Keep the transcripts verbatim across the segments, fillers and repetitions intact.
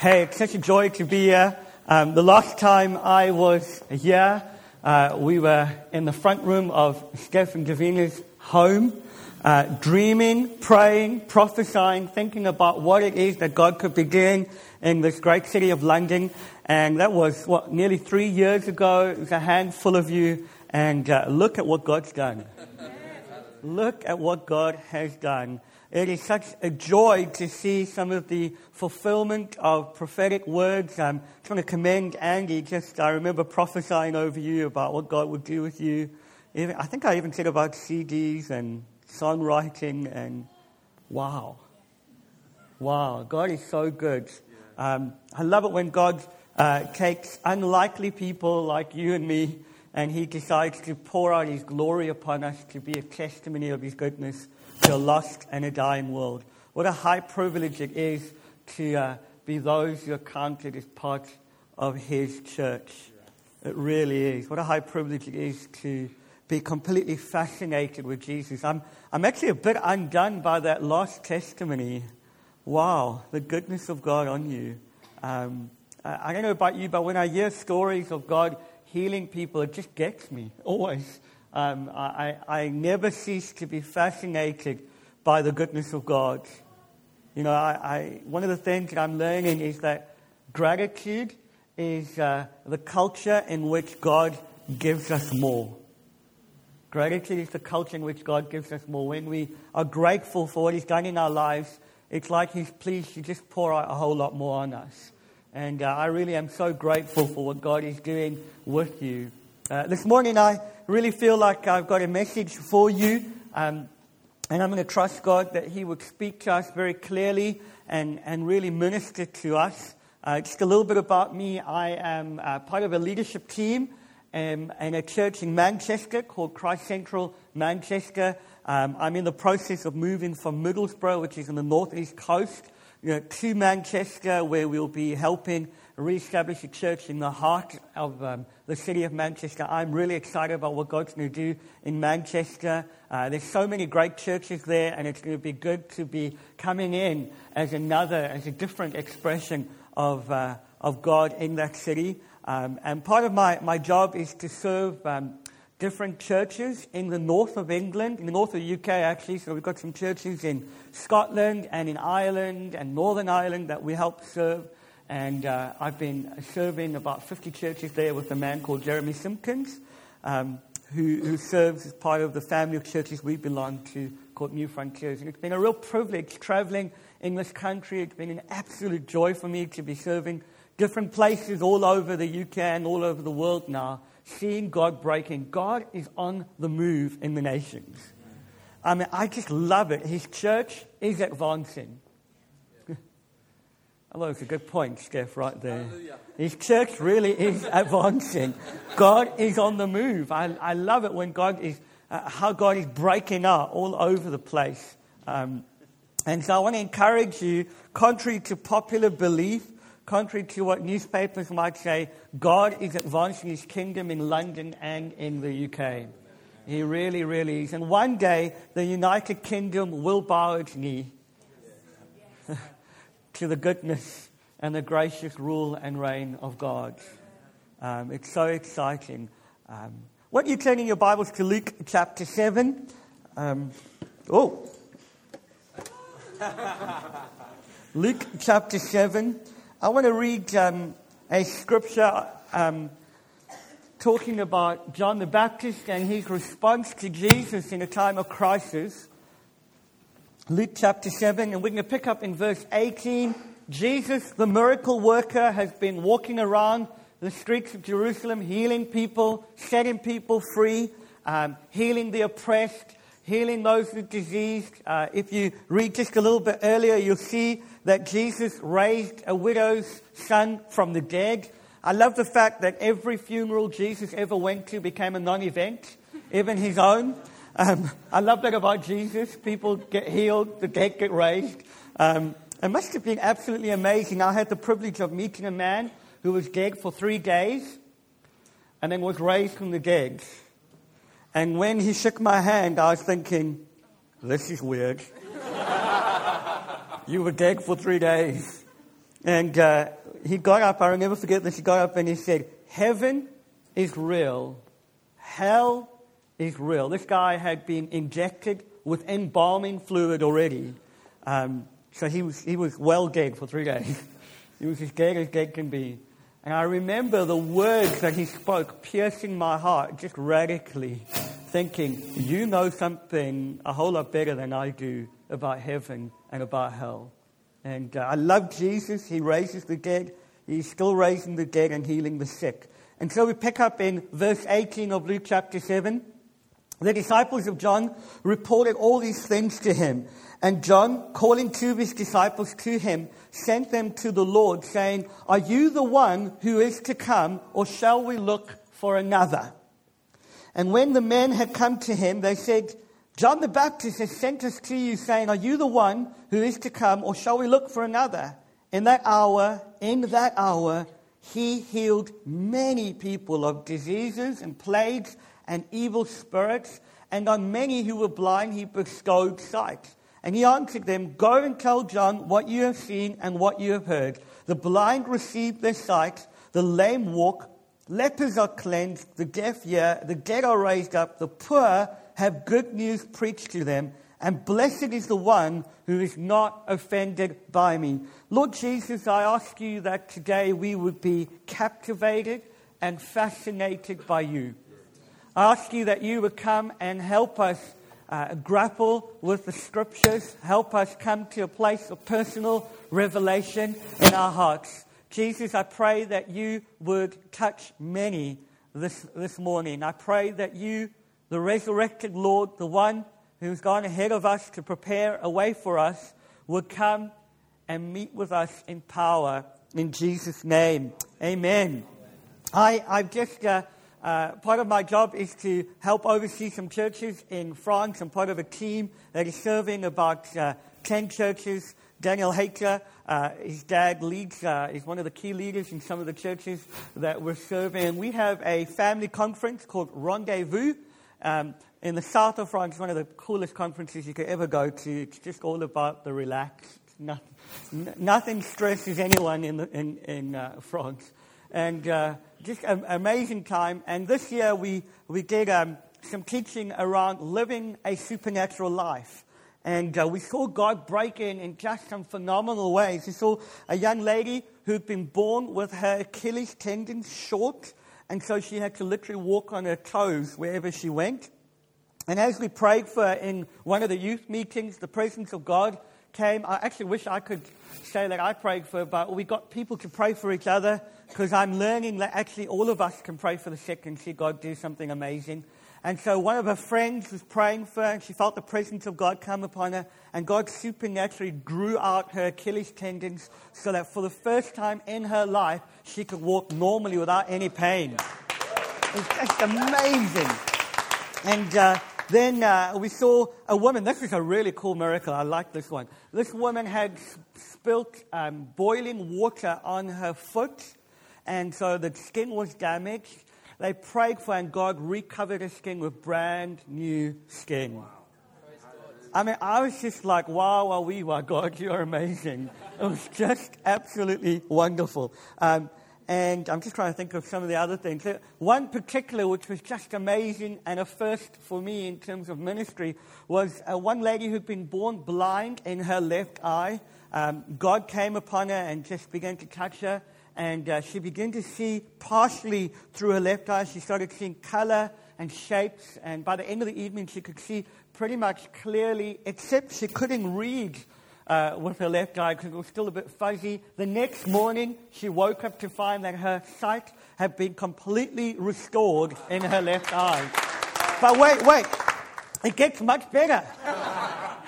Hey, it's such a joy to be here. Um, the last time I was here, uh, we were in the front room of Steph and Davina's home, uh, dreaming, praying, prophesying, thinking about what it is that God could be doing in this great city of London. And that was, what, nearly three years ago. It was a handful of you. And uh, look at what God's done. Look at what God has done. It is such a joy to see some of the fulfillment of prophetic words. I'm trying to commend Andy. Just I remember prophesying over you about what God would do with you. Even, I think I even said about C Ds and songwriting, and wow. Wow, God is so good. Um, I love it when God uh, takes unlikely people like you and me, and he decides to pour out his glory upon us to be a testimony of his goodness to a lost and a dying world. What a high privilege it is to uh, be those who are counted as part of his church. It really is. What a high privilege it is to be completely fascinated with Jesus. I'm I'm actually a bit undone by that last testimony. Wow, the goodness of God on you. Um, I, I don't know about you, but when I hear stories of God healing people, it just gets me, always. Um, I, I never cease to be fascinated by the goodness of God. You know, I, I one of the things that I'm learning is that gratitude is uh, the culture in which God gives us more. Gratitude is the culture in which God gives us more. When we are grateful for what he's done in our lives, it's like he's pleased to just pour out a whole lot more on us. And uh, I really am so grateful for what God is doing with you. Uh, this morning, I really feel like I've got a message for you. Um, and I'm going to trust God that he would speak to us very clearly and, and really minister to us. Uh, just a little bit about me. I am uh, part of a leadership team um, in a church in Manchester called Christ Central Manchester. Um, I'm in the process of moving from Middlesbrough, which is on the northeast coast, you know, to Manchester, where we'll be helping re-establish a church in the heart of um, the city of Manchester. I'm really excited about what God's going to do in Manchester. Uh, there's so many great churches there, and it's going to be good to be coming in as another, as a different expression of uh, of God in that city. Um, and part of my, my job is to serve um, different churches in the north of England, in the north of the U K actually. So we've got some churches in Scotland and in Ireland and Northern Ireland that we help serve. And uh, I've been serving about fifty churches there with a man called Jeremy Simpkins, um, who, who serves as part of the family of churches we belong to called New Frontiers. And it's been a real privilege traveling in this country. It's been an absolute joy for me to be serving different places all over the U K and all over the world now, seeing God breaking. God is on the move in the nations. I mean, I just love it. His church is advancing. Although it's a good point, Steph, right there. Hallelujah. His church really is advancing. God is on the move. I, I love it when God is, uh, how God is breaking out all over the place. Um, and so I want to encourage you, contrary to popular belief, contrary to what newspapers might say, God is advancing his kingdom in London and in the U K. He really, really is. And one day, the United Kingdom will bow its knee to the goodness and the gracious rule and reign of God. Um, it's so exciting. Um, why don't you turn in your Bibles to Luke chapter seven? Um, oh! Luke chapter seven. I want to read um, a scripture um, talking about John the Baptist and his response to Jesus in a time of crisis. Luke chapter seven, and we're going to pick up in verse eighteen. Jesus, the miracle worker, has been walking around the streets of Jerusalem, healing people, setting people free, um, healing the oppressed, healing those with disease. Uh, if you read just a little bit earlier, you'll see that Jesus raised a widow's son from the dead. I love the fact that every funeral Jesus ever went to became a non-event, even his own. Um, I love that about Jesus. People get healed, the dead get raised. Um, it must have been absolutely amazing. I had the privilege of meeting a man who was dead for three days and then was raised from the dead. And when he shook my hand, I was thinking, this is weird. You were dead for three days And uh, he got up, I'll never forget this, he got up and he said, "Heaven is real, hell is real." This guy had been injected with embalming fluid already. Um, so he was he was well dead for three days. He was as dead as dead can be. And I remember the words that he spoke piercing my heart just radically, thinking, you know something a whole lot better than I do about heaven and about hell. And uh, I love Jesus. He raises the dead. He's still raising the dead and healing the sick. And so we pick up in verse eighteen of Luke chapter seven. The disciples of John reported all these things to him. And John, calling two of his disciples to him, sent them to the Lord, saying, "Are you the one who is to come, or shall we look for another?" And when the men had come to him, they said, "John the Baptist has sent us to you, saying, are you the one who is to come, or shall we look for another?" In that hour, in that hour, he healed many people of diseases and plagues and evil spirits, and on many who were blind he bestowed sight. And he answered them, "Go and tell John what you have seen and what you have heard. The blind receive their sight, the lame walk, lepers are cleansed, the deaf hear, the dead are raised up, the poor have good news preached to them, and blessed is the one who is not offended by me." Lord Jesus, I ask you that today we would be captivated and fascinated by you. I ask you that you would come and help us Uh, grapple with the scriptures, help us come to a place of personal revelation in our hearts. Jesus, I pray that you would touch many this, this morning. I pray that you, the resurrected Lord, the one who's gone ahead of us to prepare a way for us, would come and meet with us in power. In Jesus' name, amen. I, I've just... Uh, Uh, part of my job is to help oversee some churches in France. I'm part of a team that is serving about uh, ten churches. Daniel Heyter, uh, his dad leads, uh, is one of the key leaders in some of the churches that we're serving. We have a family conference called Rendezvous um, in the south of France. One of the coolest conferences you could ever go to. It's just all about the relaxed. No, n- nothing stresses anyone in, the, in, in uh, France. And uh, just an amazing time. And this year we, we did um, some teaching around living a supernatural life. And uh, we saw God break in in just some phenomenal ways. We saw a young lady who'd been born with her Achilles tendon short. And so she had to literally walk on her toes wherever she went. And as we prayed for her in one of the youth meetings, the presence of God came. I actually wish I could say that I prayed for, but we got people to pray for each other, because I'm learning that actually all of us can pray for the sick and see God do something amazing. And so one of her friends was praying for her, and she felt the presence of God come upon her, and God supernaturally grew out her Achilles tendons so that for the first time in her life she could walk normally without any pain. It's just amazing. And uh Then uh, we saw a woman. This is a really cool miracle. I like this one. This woman had spilt um, boiling water on her foot, and so the skin was damaged. They prayed for her, and God recovered her skin with brand new skin. Wow. I mean, I was just like, wow, wow, wee, wow, God, you're amazing. It was just absolutely wonderful. Um, And I'm just trying to think of some of the other things. One particular which was just amazing and a first for me in terms of ministry was uh, one lady who'd been born blind in her left eye. Um, God came upon her and just began to touch her. And uh, she began to see partially through her left eye. She started seeing color and shapes. And by the end of the evening, she could see pretty much clearly, except she couldn't read Uh, with her left eye because it was still a bit fuzzy. The next morning, she woke up to find that her sight had been completely restored in her left eye. But wait, wait, it gets much better.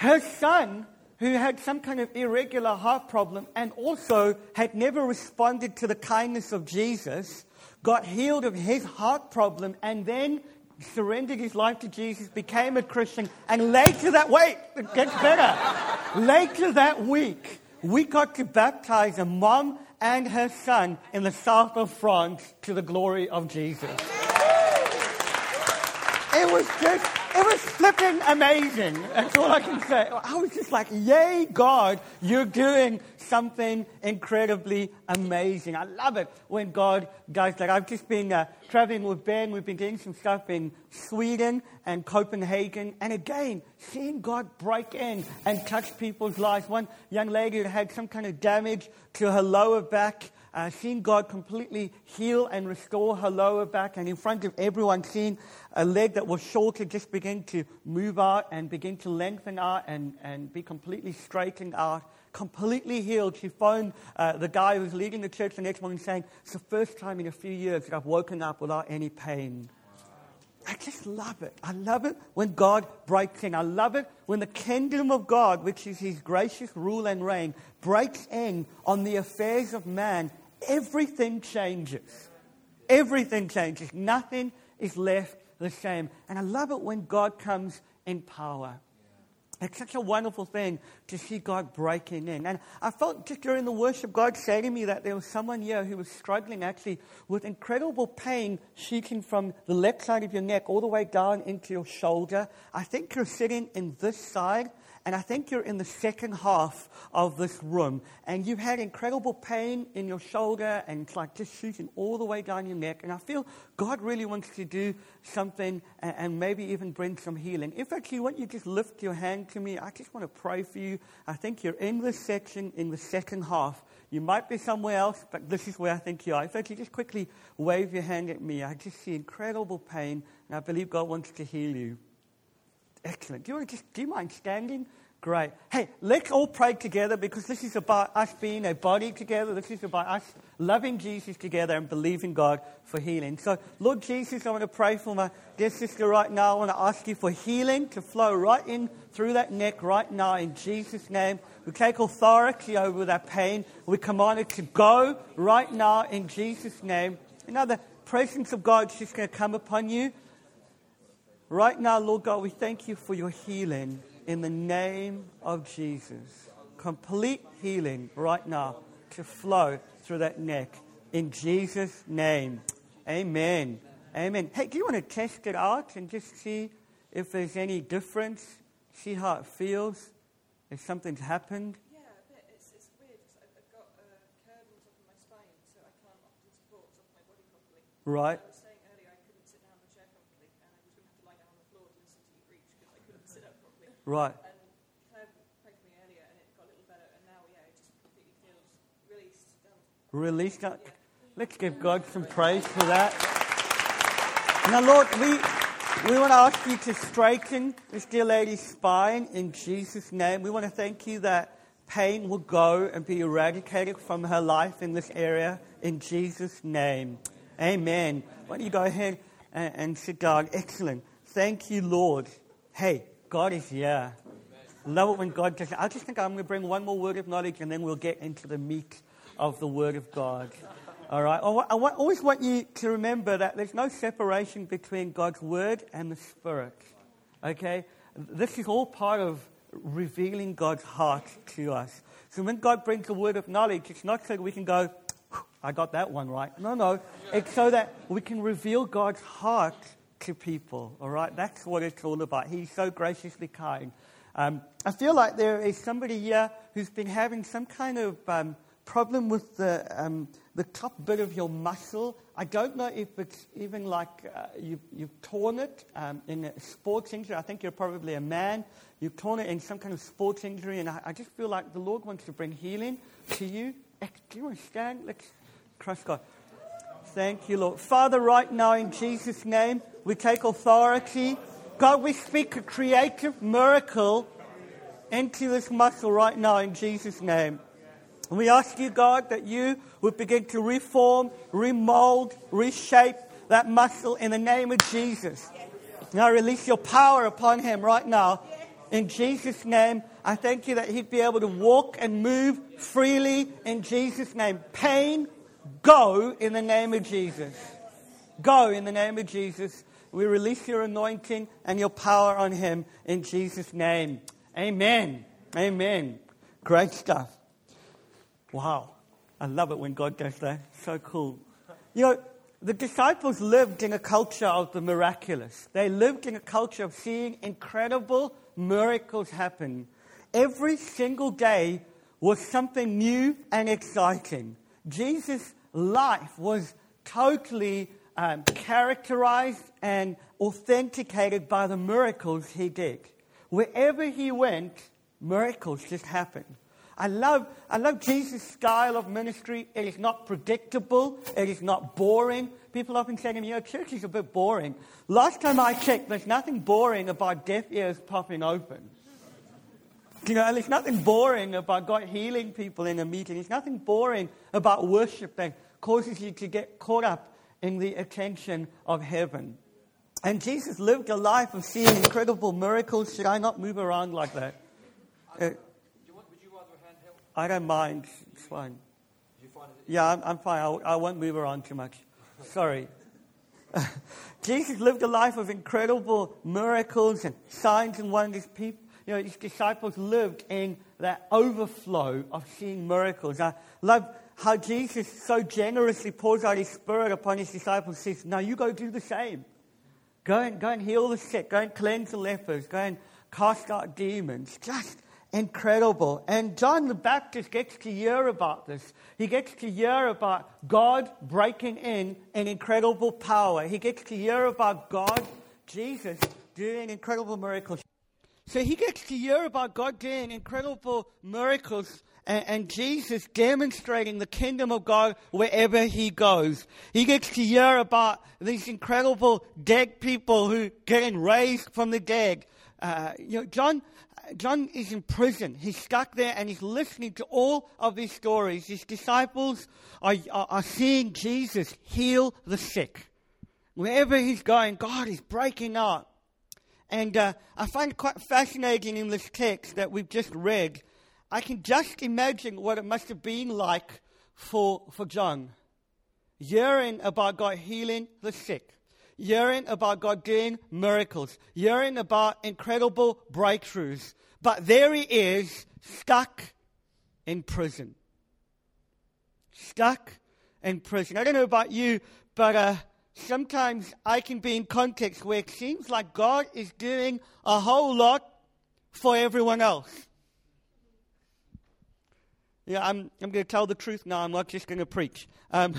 Her son, who had some kind of irregular heart problem and also had never responded to the kindness of Jesus, got healed of his heart problem and then surrendered his life to Jesus, became a Christian, and later that wait, it gets better. Later that week, we got to baptize a mom and her son in the south of France to the glory of Jesus. It was just It was flipping amazing. That's all I can say. I was just like, yay, God, you're doing something incredibly amazing. I love it when God does that. I've just been uh, traveling with Ben. We've been doing some stuff in Sweden and Copenhagen. And again, seeing God break in and touch people's lives. One young lady who had some kind of damage to her lower back, Uh, seeing God completely heal and restore her lower back, and in front of everyone seeing a leg that was shorter just begin to move out and begin to lengthen out and, and be completely straightened out, completely healed. She phoned uh, the guy who was leading the church the next morning saying, it's the first time in a few years that I've woken up without any pain. I just love it. I love it when God breaks in. I love it when the kingdom of God, which is his gracious rule and reign, breaks in on the affairs of man. Everything changes. Everything changes. Nothing is left the same. And I love it when God comes in power. It's such a wonderful thing to see God breaking in. And I felt just during the worship, God saying to me that there was someone here who was struggling actually with incredible pain shooting from the left side of your neck all the way down into your shoulder. I think you're sitting in this side, and I think you're in the second half of this room. And you've had incredible pain in your shoulder, and it's like just shooting all the way down your neck. And I feel God really wants to do something and, and maybe even bring some healing. In fact, you want you just lift your hand to me. I just want to pray for you. I think you're in this section, in the second half. You might be somewhere else, but this is where I think you are. In fact, you just quickly wave your hand at me. I just see incredible pain, and I believe God wants to heal you. Excellent. Do you, want to just, do you mind standing? Great. Hey, let's all pray together, because this is about us being a body together. This is about us loving Jesus together and believing God for healing. So, Lord Jesus, I want to pray for my dear sister right now. I want to ask you for healing to flow right in through that neck right now in Jesus' name. We take authority over that pain. We command it to go right now in Jesus' name. And now the presence of God is just going to come upon you. Right now, Lord God, we thank you for your healing in the name of Jesus. Complete healing right now to flow through that neck in Jesus' name. Amen. Amen. Hey, do you want to test it out and just see if there's any difference? See how it feels? If something's happened? Yeah, a bit. It's, it's weird because I've, I've got uh, curves on my spine, so I can't often support my body properly. Right. Right. And Claire prayed for me earlier and it got a little better, and now, yeah, it just completely feels released. Released? Yeah. Let's give God some praise for that. Now, Lord, we, we want to ask you to straighten this dear lady's spine in Jesus' name. We want to thank you that pain will go and be eradicated from her life in this area in Jesus' name. Amen. Why don't you go ahead and, and sit down? Excellent. Thank you, Lord. Hey. God is here. Amen. Love it when God does it. I just think I'm going to bring one more word of knowledge and then we'll get into the meat of the word of God. All right. I always want you to remember that there's no separation between God's word and the Spirit. Okay? This is all part of revealing God's heart to us. So when God brings a word of knowledge, it's not so that we can go, I got that one right. No, no. It's so that we can reveal God's heart to people, all right? That's what it's all about. He's so graciously kind. Um, I feel like there is somebody here who's been having some kind of um, problem with the um, the top bit of your muscle. I don't know if it's even like uh, you, you've torn it um, in a sports injury. I think you're probably a man. You've torn it in some kind of sports injury, and I, I just feel like the Lord wants to bring healing to you. Do you understand? Let's trust God. Thank you, Lord. Father, right now in Jesus' name, we take authority. God, we speak a creative miracle into this muscle right now in Jesus' name. And we ask you, God, that you would begin to reform, remold, reshape that muscle in the name of Jesus. Now release your power upon him right now. In Jesus' name, I thank you that he'd be able to walk and move freely in Jesus' name. Pain, go in the name of Jesus. Go in the name of Jesus. We release your anointing and your power on him in Jesus' name. Amen. Amen. Great stuff. Wow. I love it when God does that. So cool. You know, The disciples lived in a culture of the miraculous. They lived in a culture of seeing incredible miracles happen. Every single day was something new and exciting. Jesus' life was totally um, characterized and authenticated by the miracles he did. Wherever he went, miracles just happened. I love I love Jesus' style of ministry. It is not predictable. It is not boring. People often say to me, your church is a bit boring. Last time I checked, there's nothing boring about deaf ears popping open. You know, there's nothing boring about God healing people in a meeting. There's nothing boring about worship that causes you to get caught up in the attention of heaven. And Jesus lived a life of seeing incredible miracles. Should I not move around like that? Uh, I don't mind. It's fine. You find it yeah, I'm, I'm fine. I, I won't move around too much. Sorry. Jesus lived a life of incredible miracles and signs and wonders. People, you know, his disciples lived in that overflow of seeing miracles. I love how Jesus so generously pours out his spirit upon his disciples. He says, now you go do the same. Go and, go and heal the sick. Go and cleanse the lepers. Go and cast out demons. Just incredible. And John the Baptist gets to hear about this. He gets to hear about God breaking in an incredible power. He gets to hear about God, Jesus, doing incredible miracles. So he gets to hear about God doing incredible miracles and, and Jesus demonstrating the kingdom of God wherever he goes. He gets to hear about these incredible dead people who getting raised from the dead. Uh, you know, John... John is in prison. He's stuck there and he's listening to all of these stories. His disciples are, are, are seeing Jesus heal the sick. Wherever he's going, God is breaking out. And uh, I find it quite fascinating in this text that we've just read. I can just imagine what it must have been like for, for John. Hearing about God healing the sick. Hearing about God doing miracles. Hearing about incredible breakthroughs. But there he is, stuck in prison. Stuck in prison. I don't know about you, but uh, sometimes I can be in contexts where it seems like God is doing a whole lot for everyone else. Yeah, I'm, I'm going to tell the truth now. I'm not just going to preach. Um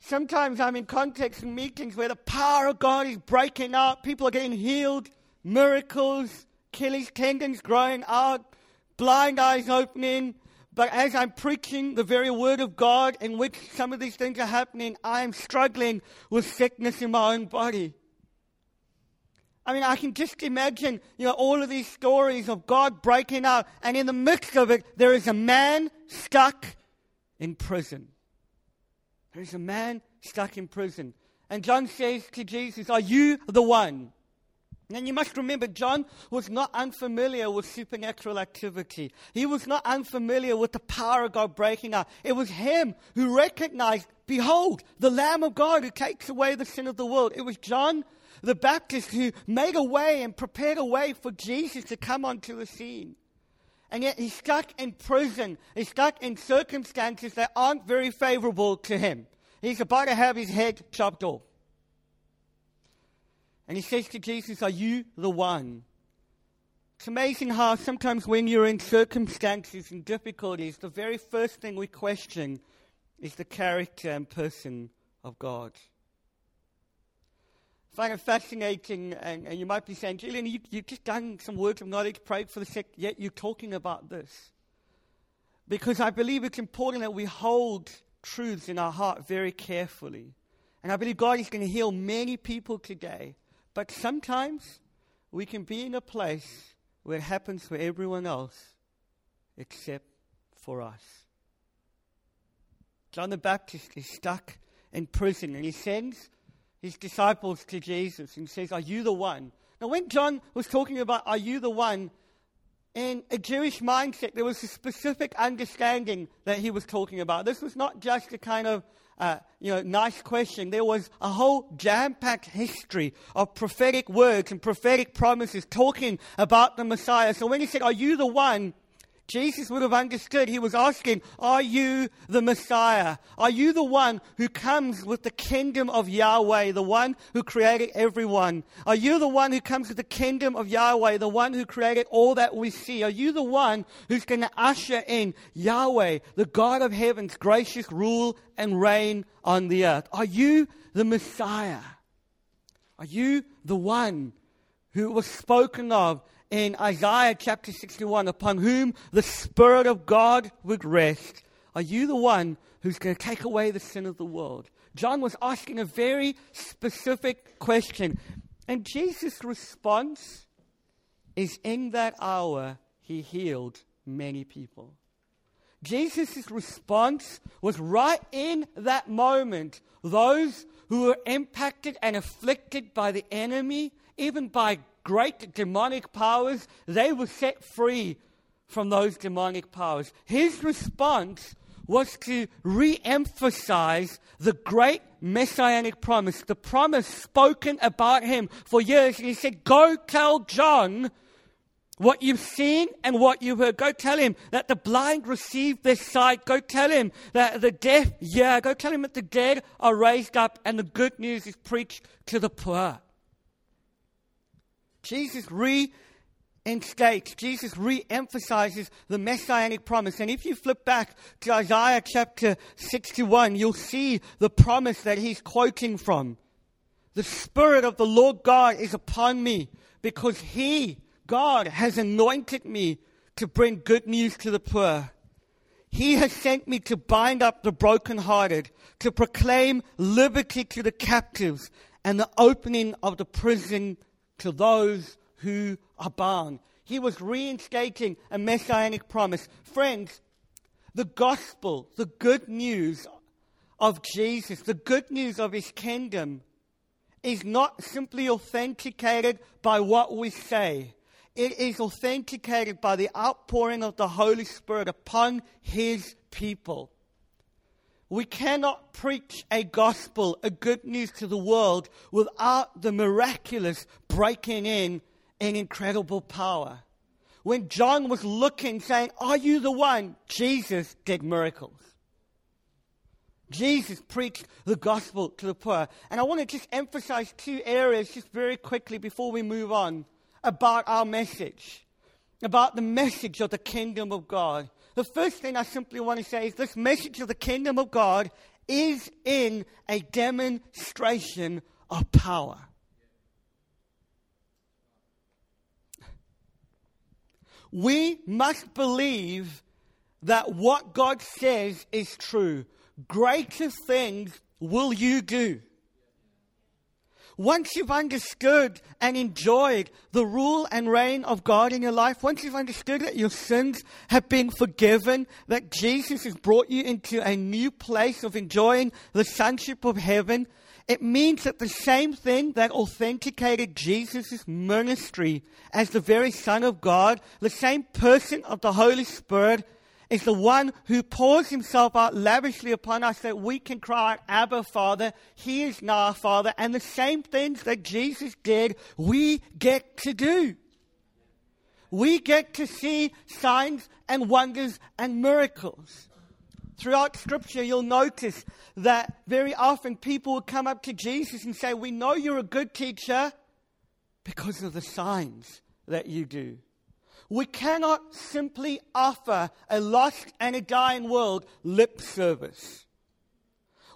Sometimes I'm in contexts and meetings where the power of God is breaking out. People are getting healed, miracles, Achilles tendons growing out, blind eyes opening. But as I'm preaching the very word of God in which some of these things are happening, I am struggling with sickness in my own body. I mean, I can just imagine, you know, all of these stories of God breaking out. And in the midst of it, there is a man stuck in prison. There's a man stuck in prison. And John says to Jesus, are you the one? And you must remember, John was not unfamiliar with supernatural activity. He was not unfamiliar with the power of God breaking out. It was him who recognized, behold, the Lamb of God who takes away the sin of the world. It was John the Baptist who made a way and prepared a way for Jesus to come onto the scene. And yet he's stuck in prison. He's stuck in circumstances that aren't very favorable to him. He's about to have his head chopped off. And he says to Jesus, are you the one? It's amazing how sometimes when you're in circumstances and difficulties, the very first thing we question is the character and person of God. I find it fascinating, and, and you might be saying, Gillian, you, you've just done some words of knowledge, prayed for the sick, yet you're talking about this. Because I believe it's important that we hold truths in our heart very carefully. And I believe God is going to heal many people today. But sometimes we can be in a place where it happens for everyone else except for us. John the Baptist is stuck in prison, and he sends his disciples to Jesus and says, are you the one? Now when John was talking about, are you the one? In a Jewish mindset, there was a specific understanding that he was talking about. This was not just a kind of, uh, you know, nice question. There was a whole jam-packed history of prophetic words and prophetic promises talking about the Messiah. So when he said, are you the one? Jesus would have understood. He was asking, are you the Messiah? Are you the one who comes with the kingdom of Yahweh, the one who created everyone? Are you the one who comes with the kingdom of Yahweh, the one who created all that we see? Are you the one who's going to usher in Yahweh, the God of heaven's gracious rule and reign on the earth? Are you the Messiah? Are you the one who was spoken of in Isaiah chapter sixty-one, upon whom the Spirit of God would rest? Are you the one who's going to take away the sin of the world? John was asking a very specific question. And Jesus' response is, in that hour, he healed many people. Jesus' response was, right in that moment, those who were impacted and afflicted by the enemy, even by great demonic powers, they were set free from those demonic powers. His response was to re-emphasize the great messianic promise, the promise spoken about him for years. And he said, go tell John what you've seen and what you heard. Go tell him that the blind received their sight. Go tell him that the deaf, yeah, go tell him that the dead are raised up and the good news is preached to the poor. Jesus reinstates, Jesus re-emphasizes the messianic promise. And if you flip back to Isaiah chapter sixty-one, you'll see the promise that he's quoting from. The Spirit of the Lord God is upon me, because he, God, has anointed me to bring good news to the poor. He has sent me to bind up the brokenhearted, to proclaim liberty to the captives, and the opening of the prison to those who are bound. He was reinstating a messianic promise. Friends, the gospel, the good news of Jesus, the good news of his kingdom, is not simply authenticated by what we say. It is authenticated by the outpouring of the Holy Spirit upon his people. We cannot preach a gospel, a good news to the world, without the miraculous breaking in in incredible power. When John was looking, saying, are you the one? Jesus did miracles. Jesus preached the gospel to the poor. And I want to just emphasize two areas just very quickly before we move on about our message, about the message of the kingdom of God. The first thing I simply want to say is this message of the kingdom of God is in a demonstration of power. We must believe that what God says is true. Greater things will you do. Once you've understood and enjoyed the rule and reign of God in your life, once you've understood that your sins have been forgiven, that Jesus has brought you into a new place of enjoying the sonship of heaven, it means that the same thing that authenticated Jesus' ministry as the very Son of God, the same person of the Holy Spirit, is the one who pours himself out lavishly upon us that we can cry out, Abba, Father. He is now our Father. And the same things that Jesus did, we get to do. We get to see signs and wonders and miracles. Throughout Scripture, you'll notice that very often people will come up to Jesus and say, we know you're a good teacher because of the signs that you do. We cannot simply offer a lost and a dying world lip service.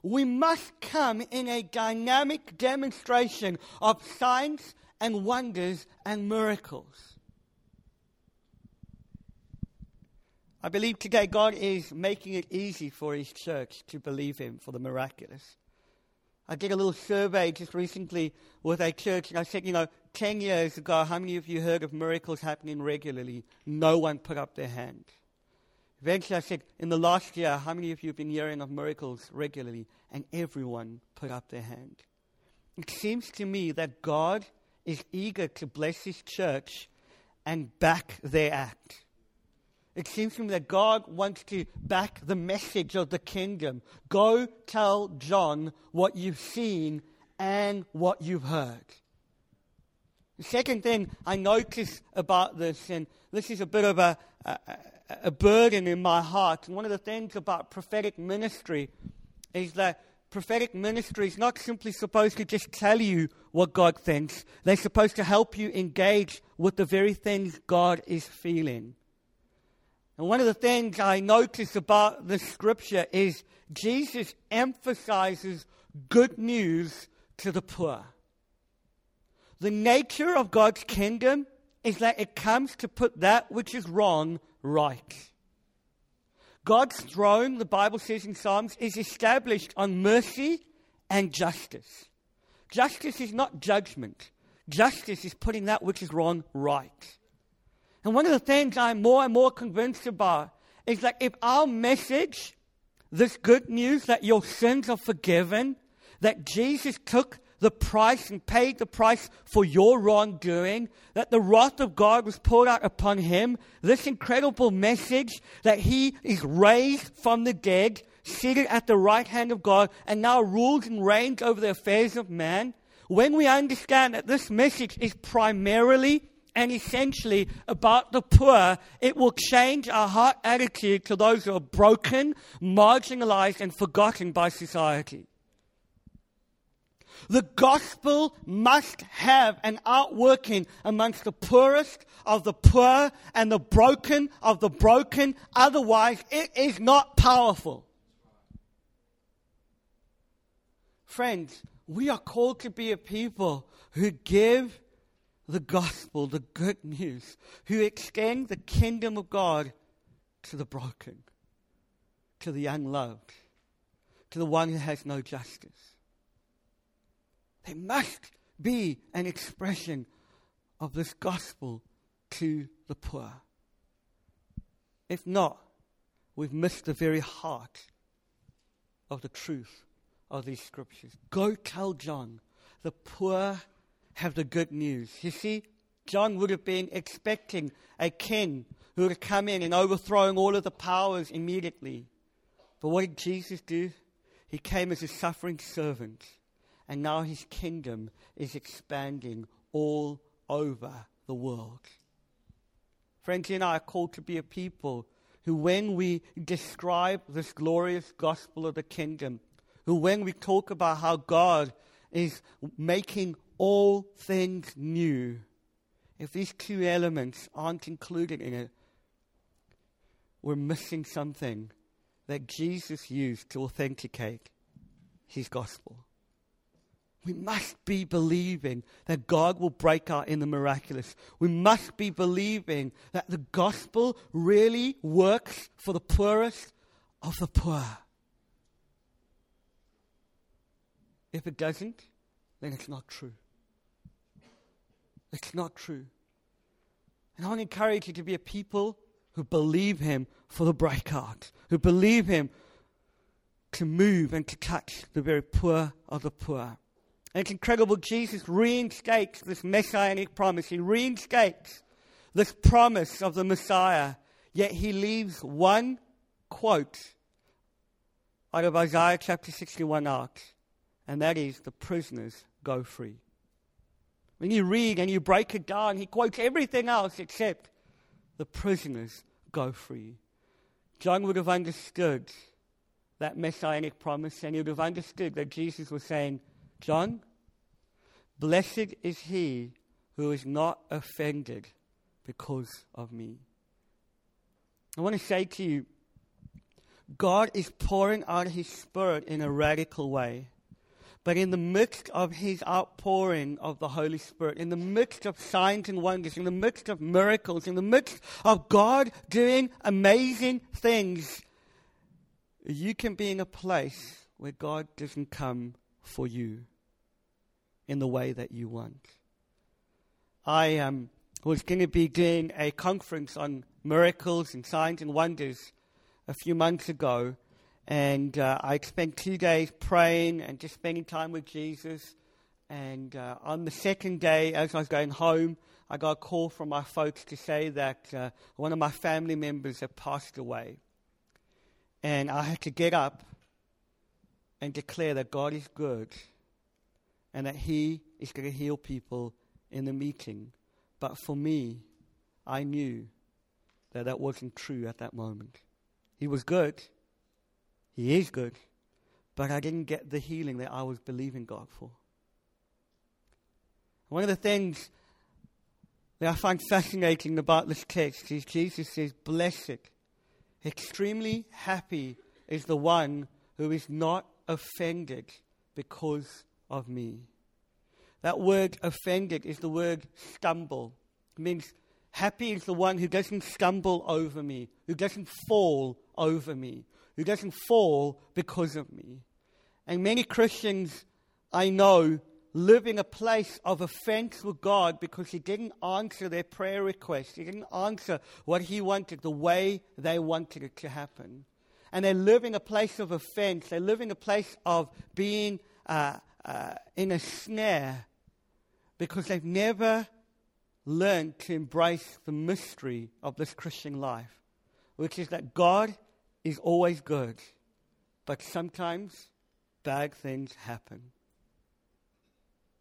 We must come in a dynamic demonstration of signs and wonders and miracles. I believe today God is making it easy for his church to believe him for the miraculous. I did a little survey just recently with a church, and I said, you know, ten years ago, how many of you heard of miracles happening regularly? No one put up their hand. Eventually I said, in the last year, how many of you have been hearing of miracles regularly? And everyone put up their hand. It seems to me that God is eager to bless his church and back their act. It seems to me that God wants to back the message of the kingdom. Go tell John what you've seen and what you've heard. The second thing I notice about this, and this is a bit of a, a, a burden in my heart. And one of the things about prophetic ministry is that prophetic ministry is not simply supposed to just tell you what God thinks. They're supposed to help you engage with the very things God is feeling. And one of the things I notice about the scripture is Jesus emphasizes good news to the poor. The nature of God's kingdom is that it comes to put that which is wrong right. God's throne, the Bible says in Psalms, is established on mercy and justice. Justice is not judgment. Justice is putting that which is wrong right. And one of the things I'm more and more convinced about is that if our message, this good news that your sins are forgiven, that Jesus took the price and paid the price for your wrongdoing, that the wrath of God was poured out upon him, this incredible message that he is raised from the dead, seated at the right hand of God, and now rules and reigns over the affairs of man. When we understand that this message is primarily and essentially about the poor, it will change our heart attitude to those who are broken, marginalized, and forgotten by society. The gospel must have an outworking amongst the poorest of the poor and the broken of the broken. Otherwise, it is not powerful. Friends, we are called to be a people who give the gospel, the good news, who extend the kingdom of God to the broken, to the unloved, to the one who has no justice. There must be an expression of this gospel to the poor. If not, we've missed the very heart of the truth of these scriptures. Go tell John, the poor have the good news. You see, John would have been expecting a king who would have come in and overthrown all of the powers immediately. But what did Jesus do? He came as a suffering servant. And now his kingdom is expanding all over the world. Friends, you and I are called to be a people who, when we describe this glorious gospel of the kingdom, who when we talk about how God is making all things new, if these two elements aren't included in it, we're missing something that Jesus used to authenticate his gospel. We must be believing that God will break out in the miraculous. We must be believing that the gospel really works for the poorest of the poor. If it doesn't, then it's not true. It's not true. And I want to encourage you to be a people who believe him for the breakout, who believe him to move and to touch the very poor of the poor. And it's incredible, Jesus reinstates this messianic promise. He reinstates this promise of the Messiah. Yet he leaves one quote out of Isaiah chapter sixty-one out. And that is, the prisoners go free. When you read and you break it down, he quotes everything else except the prisoners go free. John would have understood that messianic promise, and he would have understood that Jesus was saying, John, blessed is he who is not offended because of me. I want to say to you, God is pouring out his Spirit in a radical way. But in the midst of his outpouring of the Holy Spirit, in the midst of signs and wonders, in the midst of miracles, in the midst of God doing amazing things, you can be in a place where God doesn't come for you in the way that you want. I um, was going to be doing a conference on miracles and signs and wonders a few months ago, and uh, I spent two days praying and just spending time with Jesus, and uh, on the second day, as I was going home, I got a call from my folks to say that uh, one of my family members had passed away, and I had to get up and declare that God is good and that he is going to heal people in the meeting. But for me, I knew that that wasn't true at that moment. He was good. He is good. But I didn't get the healing that I was believing God for. One of the things that I find fascinating about this text is Jesus says, blessed, extremely happy is the one who is not offended because of me. That word offended is the word stumble. It means happy is the one who doesn't stumble over me, who doesn't fall over me, who doesn't fall because of me. And many Christians I know live in a place of offense with God because he didn't answer their prayer request. He didn't answer what he wanted, the way they wanted it to happen. And they live in a place of offense. They live in a place of being uh, uh, in a snare because they've never learned to embrace the mystery of this Christian life, which is that God is always good, but sometimes bad things happen.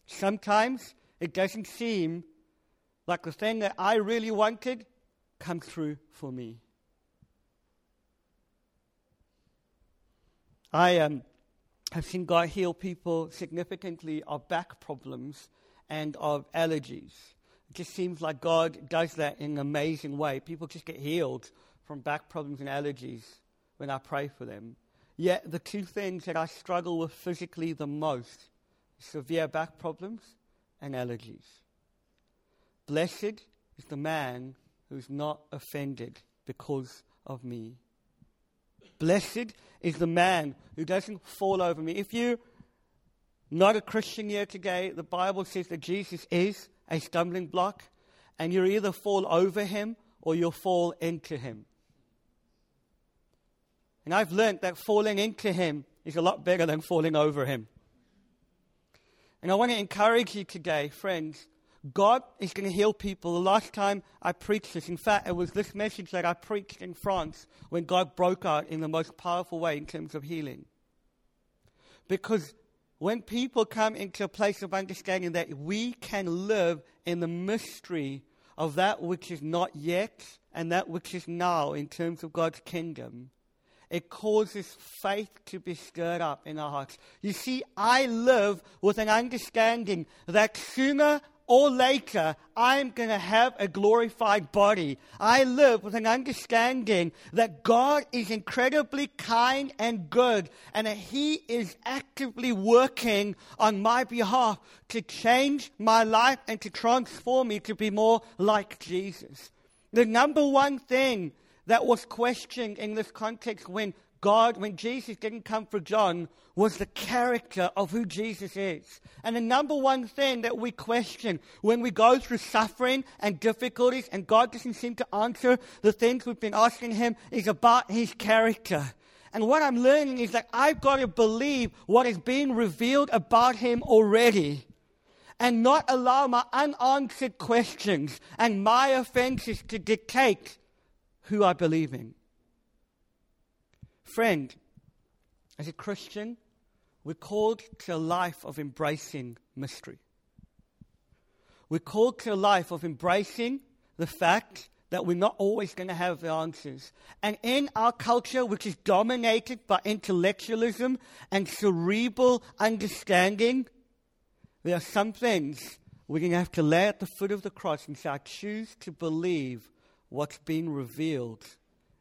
Sometimes it doesn't seem like the thing that I really wanted comes through for me. I um, have seen God heal people significantly of back problems and of allergies. It just seems like God does that in an amazing way. People just get healed from back problems and allergies when I pray for them. Yet the two things that I struggle with physically the most, severe back problems and allergies. Blessed is the man who's not offended because of me. Blessed is the man who doesn't fall over me. If you're not a Christian here today, the Bible says that Jesus is a stumbling block, and you'll either fall over him or you'll fall into him. And I've learned that falling into him is a lot better than falling over him. And I want to encourage you today, friends, God is going to heal people. The last time I preached this, in fact, it was this message that I preached in France when God broke out in the most powerful way in terms of healing. Because when people come into a place of understanding that we can live in the mystery of that which is not yet and that which is now in terms of God's kingdom, it causes faith to be stirred up in our hearts. You see, I live with an understanding that sooner or later, I'm going to have a glorified body. I live with an understanding that God is incredibly kind and good, and that he is actively working on my behalf to change my life and to transform me to be more like Jesus. The number one thing that was questioned in this context when God, when Jesus didn't come for John, was the character of who Jesus is. And the number one thing that we question when we go through suffering and difficulties and God doesn't seem to answer the things we've been asking him is about his character. And what I'm learning is that I've got to believe what is being revealed about him already, and not allow my unanswered questions and my offenses to dictate who I believe in. Friend, as a Christian, we're called to a life of embracing mystery. We're called to a life of embracing the fact that we're not always going to have the answers. And in our culture, which is dominated by intellectualism and cerebral understanding, there are some things we're going to have to lay at the foot of the cross and say, I choose to believe what's being revealed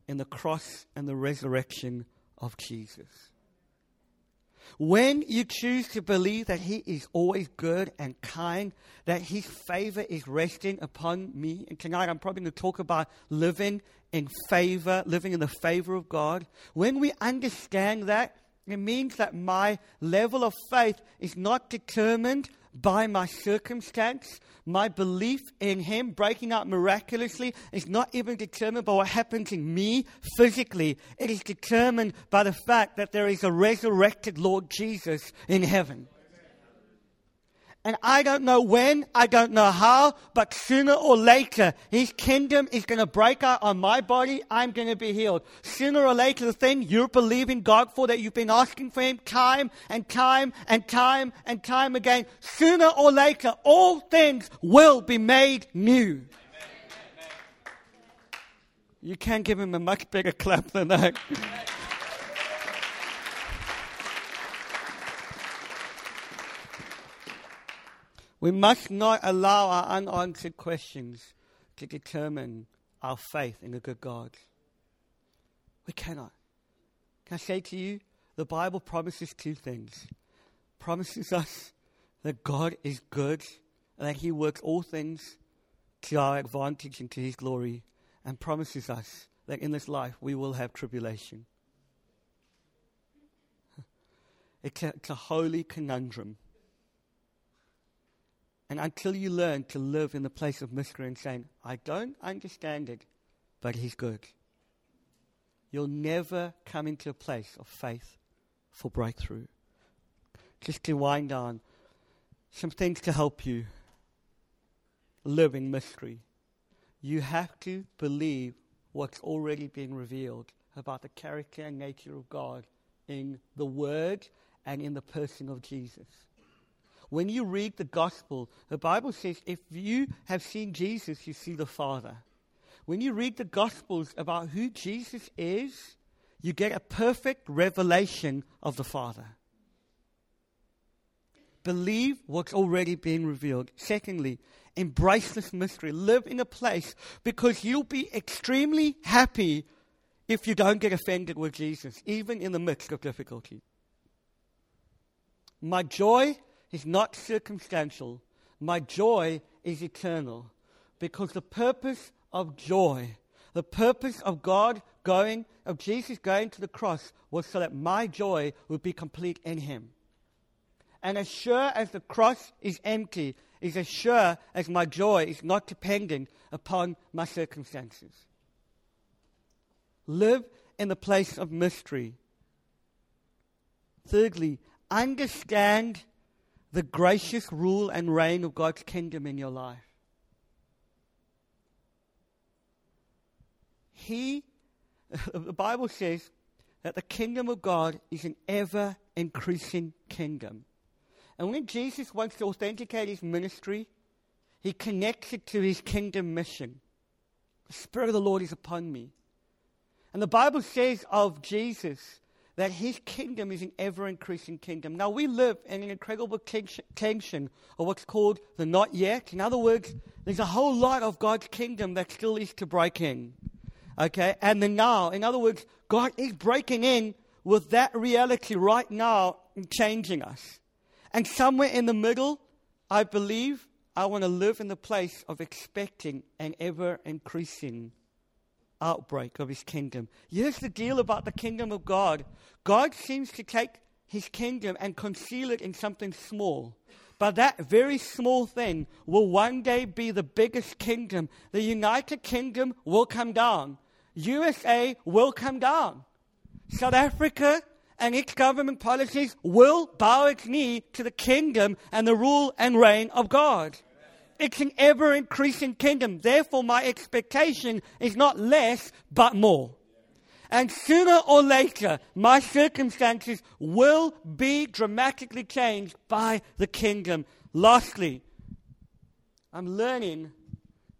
in the cross and the resurrection of Jesus. When you choose to believe that he is always good and kind, that his favor is resting upon me, and tonight I'm probably going to talk about living in favor, living in the favor of God. When we understand that, it means that my level of faith is not determined by my circumstance. My belief in him breaking out miraculously is not even determined by what happens in me physically. It is determined by the fact that there is a resurrected Lord Jesus in heaven. And I don't know when, I don't know how, but sooner or later, his kingdom is going to break out on my body. I'm going to be healed. Sooner or later, the thing you're believing God for, that you've been asking for him time and time and time and time again, sooner or later, all things will be made new. Amen. You can't give him a much bigger clap than that. We must not allow our unanswered questions to determine our faith in a good God. We cannot. Can I say to you, the Bible promises two things. It promises us that God is good and that he works all things to our advantage and to his glory, and promises us that in this life we will have tribulation. It's a, it's a holy conundrum. And until you learn to live in the place of mystery and saying, I don't understand it, but he's good, you'll never come into a place of faith for breakthrough. Just to wind down, some things to help you live in mystery. You have to believe what's already been revealed about the character and nature of God in the Word and in the person of Jesus. When you read the gospel, the Bible says, if you have seen Jesus, you see the Father. When you read the gospels about who Jesus is, you get a perfect revelation of the Father. Believe what's already been revealed. Secondly, embrace this mystery. Live in a place, because you'll be extremely happy if you don't get offended with Jesus, even in the midst of difficulty. My joy is not circumstantial. My joy is eternal. Because the purpose of joy, the purpose of God going, of Jesus going to the cross, was so that my joy would be complete in him. And as sure as the cross is empty, is as sure as my joy is not dependent upon my circumstances. Live in the place of mystery. Thirdly, understand the gracious rule and reign of God's kingdom in your life. He, the Bible says that the kingdom of God is an ever-increasing kingdom. And when Jesus wants to authenticate his ministry, he connects it to his kingdom mission. The Spirit of the Lord is upon me. And the Bible says of Jesus that his kingdom is an ever-increasing kingdom. Now, we live in an incredible tension of what's called the not yet. In other words, there's a whole lot of God's kingdom that still is to break in. Okay? And the now. In other words, God is breaking in with that reality right now and changing us. And somewhere in the middle, I believe I want to live in the place of expecting an ever-increasing outbreak of his kingdom. Here's the deal about the kingdom of God. God seems to take his kingdom and conceal it in something small. But that very small thing will one day be the biggest kingdom. The United Kingdom will come down. U S A will come down. South Africa and its government policies will bow its knee to the kingdom and the rule and reign of God. It's an ever-increasing kingdom. Therefore, my expectation is not less, but more. And sooner or later, my circumstances will be dramatically changed by the kingdom. Lastly, I'm learning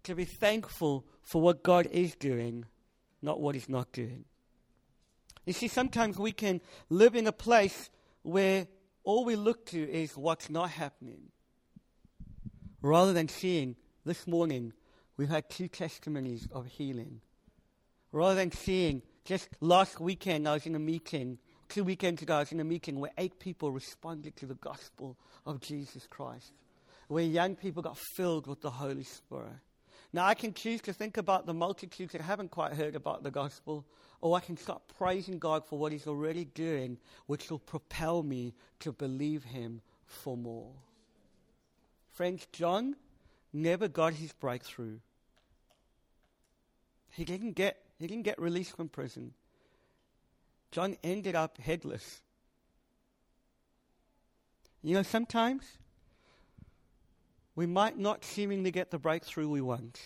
to be thankful for what God is doing, not what he's not doing. You see, sometimes we can live in a place where all we look to is what's not happening, rather than seeing, this morning, we've had two testimonies of healing. Rather than seeing, just last weekend I was in a meeting, two weekends ago I was in a meeting where eight people responded to the gospel of Jesus Christ, where young people got filled with the Holy Spirit. Now I can choose to think about the multitudes that haven't quite heard about the gospel, or I can start praising God for what he's already doing, which will propel me to believe him for more. Friends, John never got his breakthrough. He didn't get he didn't get released from prison. John ended up headless. You know, sometimes we might not seemingly get the breakthrough we want.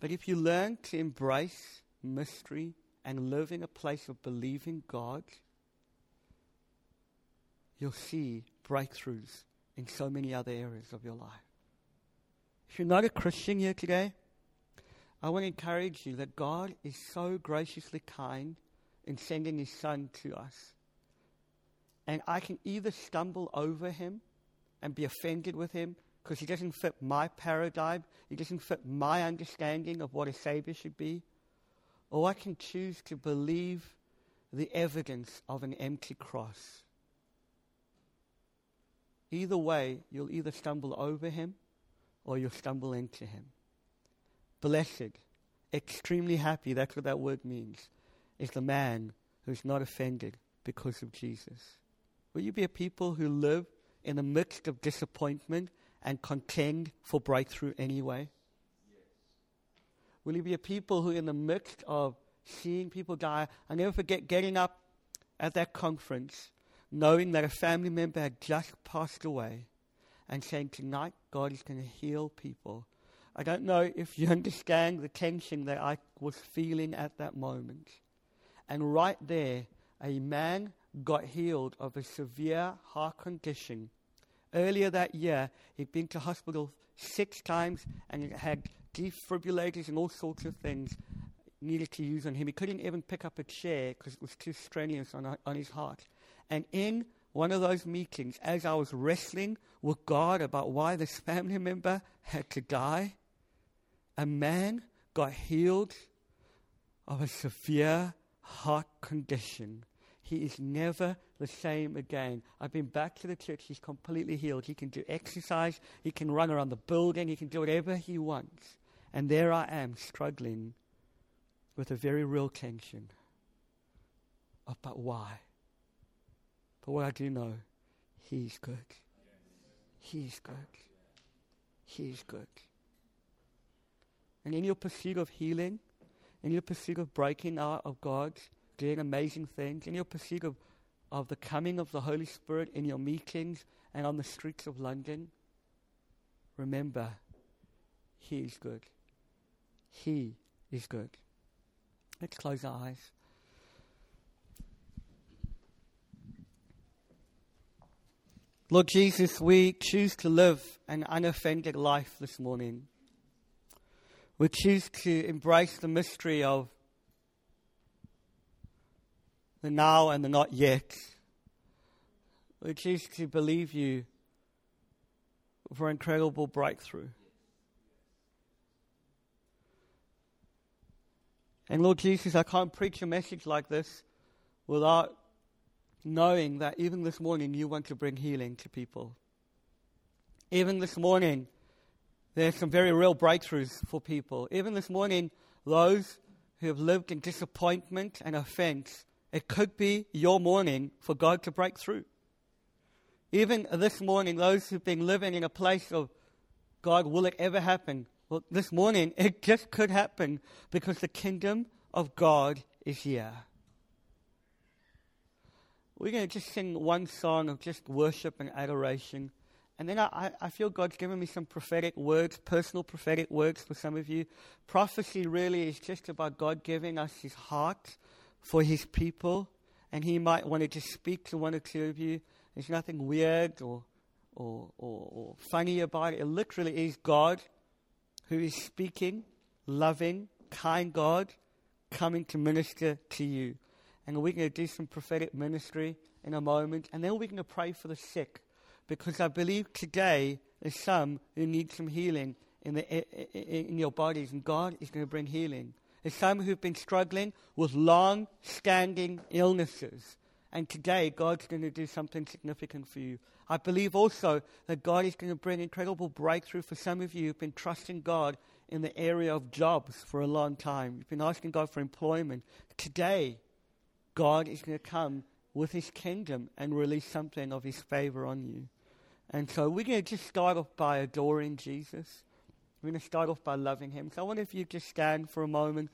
But if you learn to embrace mystery and live in a place of believing God, you'll see breakthroughs in so many other areas of your life. If you're not a Christian here today, I want to encourage you that God is so graciously kind in sending his son to us. And I can either stumble over him and be offended with him because he doesn't fit my paradigm, he doesn't fit my understanding of what a Savior should be, or I can choose to believe the evidence of an empty cross. Either way, you'll either stumble over him or you'll stumble into him. Blessed, extremely happy, that's what that word means, is the man who's not offended because of Jesus. Will you be a people who live in the midst of disappointment and contend for breakthrough anyway? Yes. Will you be a people who in the midst of seeing people die, I never forget getting up at that conference knowing that a family member had just passed away and saying, tonight God is going to heal people. I don't know if you understand the tension that I was feeling at that moment. And right there, a man got healed of a severe heart condition. Earlier that year, he'd been to hospital six times and had defibrillators and all sorts of things needed to use on him. He couldn't even pick up a chair because it was too strenuous on, on his heart. And in one of those meetings, as I was wrestling with God about why this family member had to die, a man got healed of a severe heart condition. He is never the same again. I've been back to the church. He's completely healed. He can do exercise. He can run around the building. He can do whatever he wants. And there I am, struggling with a very real tension. Oh, but why? But what I do know, he's good. He's good. He's good. And in your pursuit of healing, in your pursuit of breaking out of God, doing amazing things, in your pursuit of, of the coming of the Holy Spirit in your meetings and on the streets of London, remember, he is good. He is good. Let's close our eyes. Lord Jesus, we choose to live an unoffended life this morning. We choose to embrace the mystery of the now and the not yet. We choose to believe you for incredible breakthrough. And Lord Jesus, I can't preach a message like this without knowing that even this morning you want to bring healing to people. Even this morning, there's some very real breakthroughs for people. Even this morning, those who have lived in disappointment and offense, it could be your morning for God to break through. Even this morning, those who've been living in a place of, God, will it ever happen? Well, this morning, it just could happen because the kingdom of God is here. We're going to just sing one song of just worship and adoration. And then I, I feel God's given me some prophetic words, personal prophetic words for some of you. Prophecy really is just about God giving us his heart for his people, and he might want to just speak to one or two of you. There's nothing weird or, or, or, or funny about it. It literally is God who is speaking, loving, kind God, coming to minister to you. And we're going to do some prophetic ministry in a moment, and then we're going to pray for the sick, because I believe today there's some who need some healing in, the, in your bodies, and God is going to bring healing. There's some who've been struggling with long-standing illnesses. And today, God's going to do something significant for you. I believe also that God is going to bring incredible breakthrough for some of you who've been trusting God in the area of jobs for a long time. You've been asking God for employment. Today, God is going to come with his kingdom and release something of his favor on you. And so we're going to just start off by adoring Jesus. We're going to start off by loving him. So I wonder if you just stand for a moment,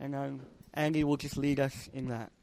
and um, Andy will just lead us in that.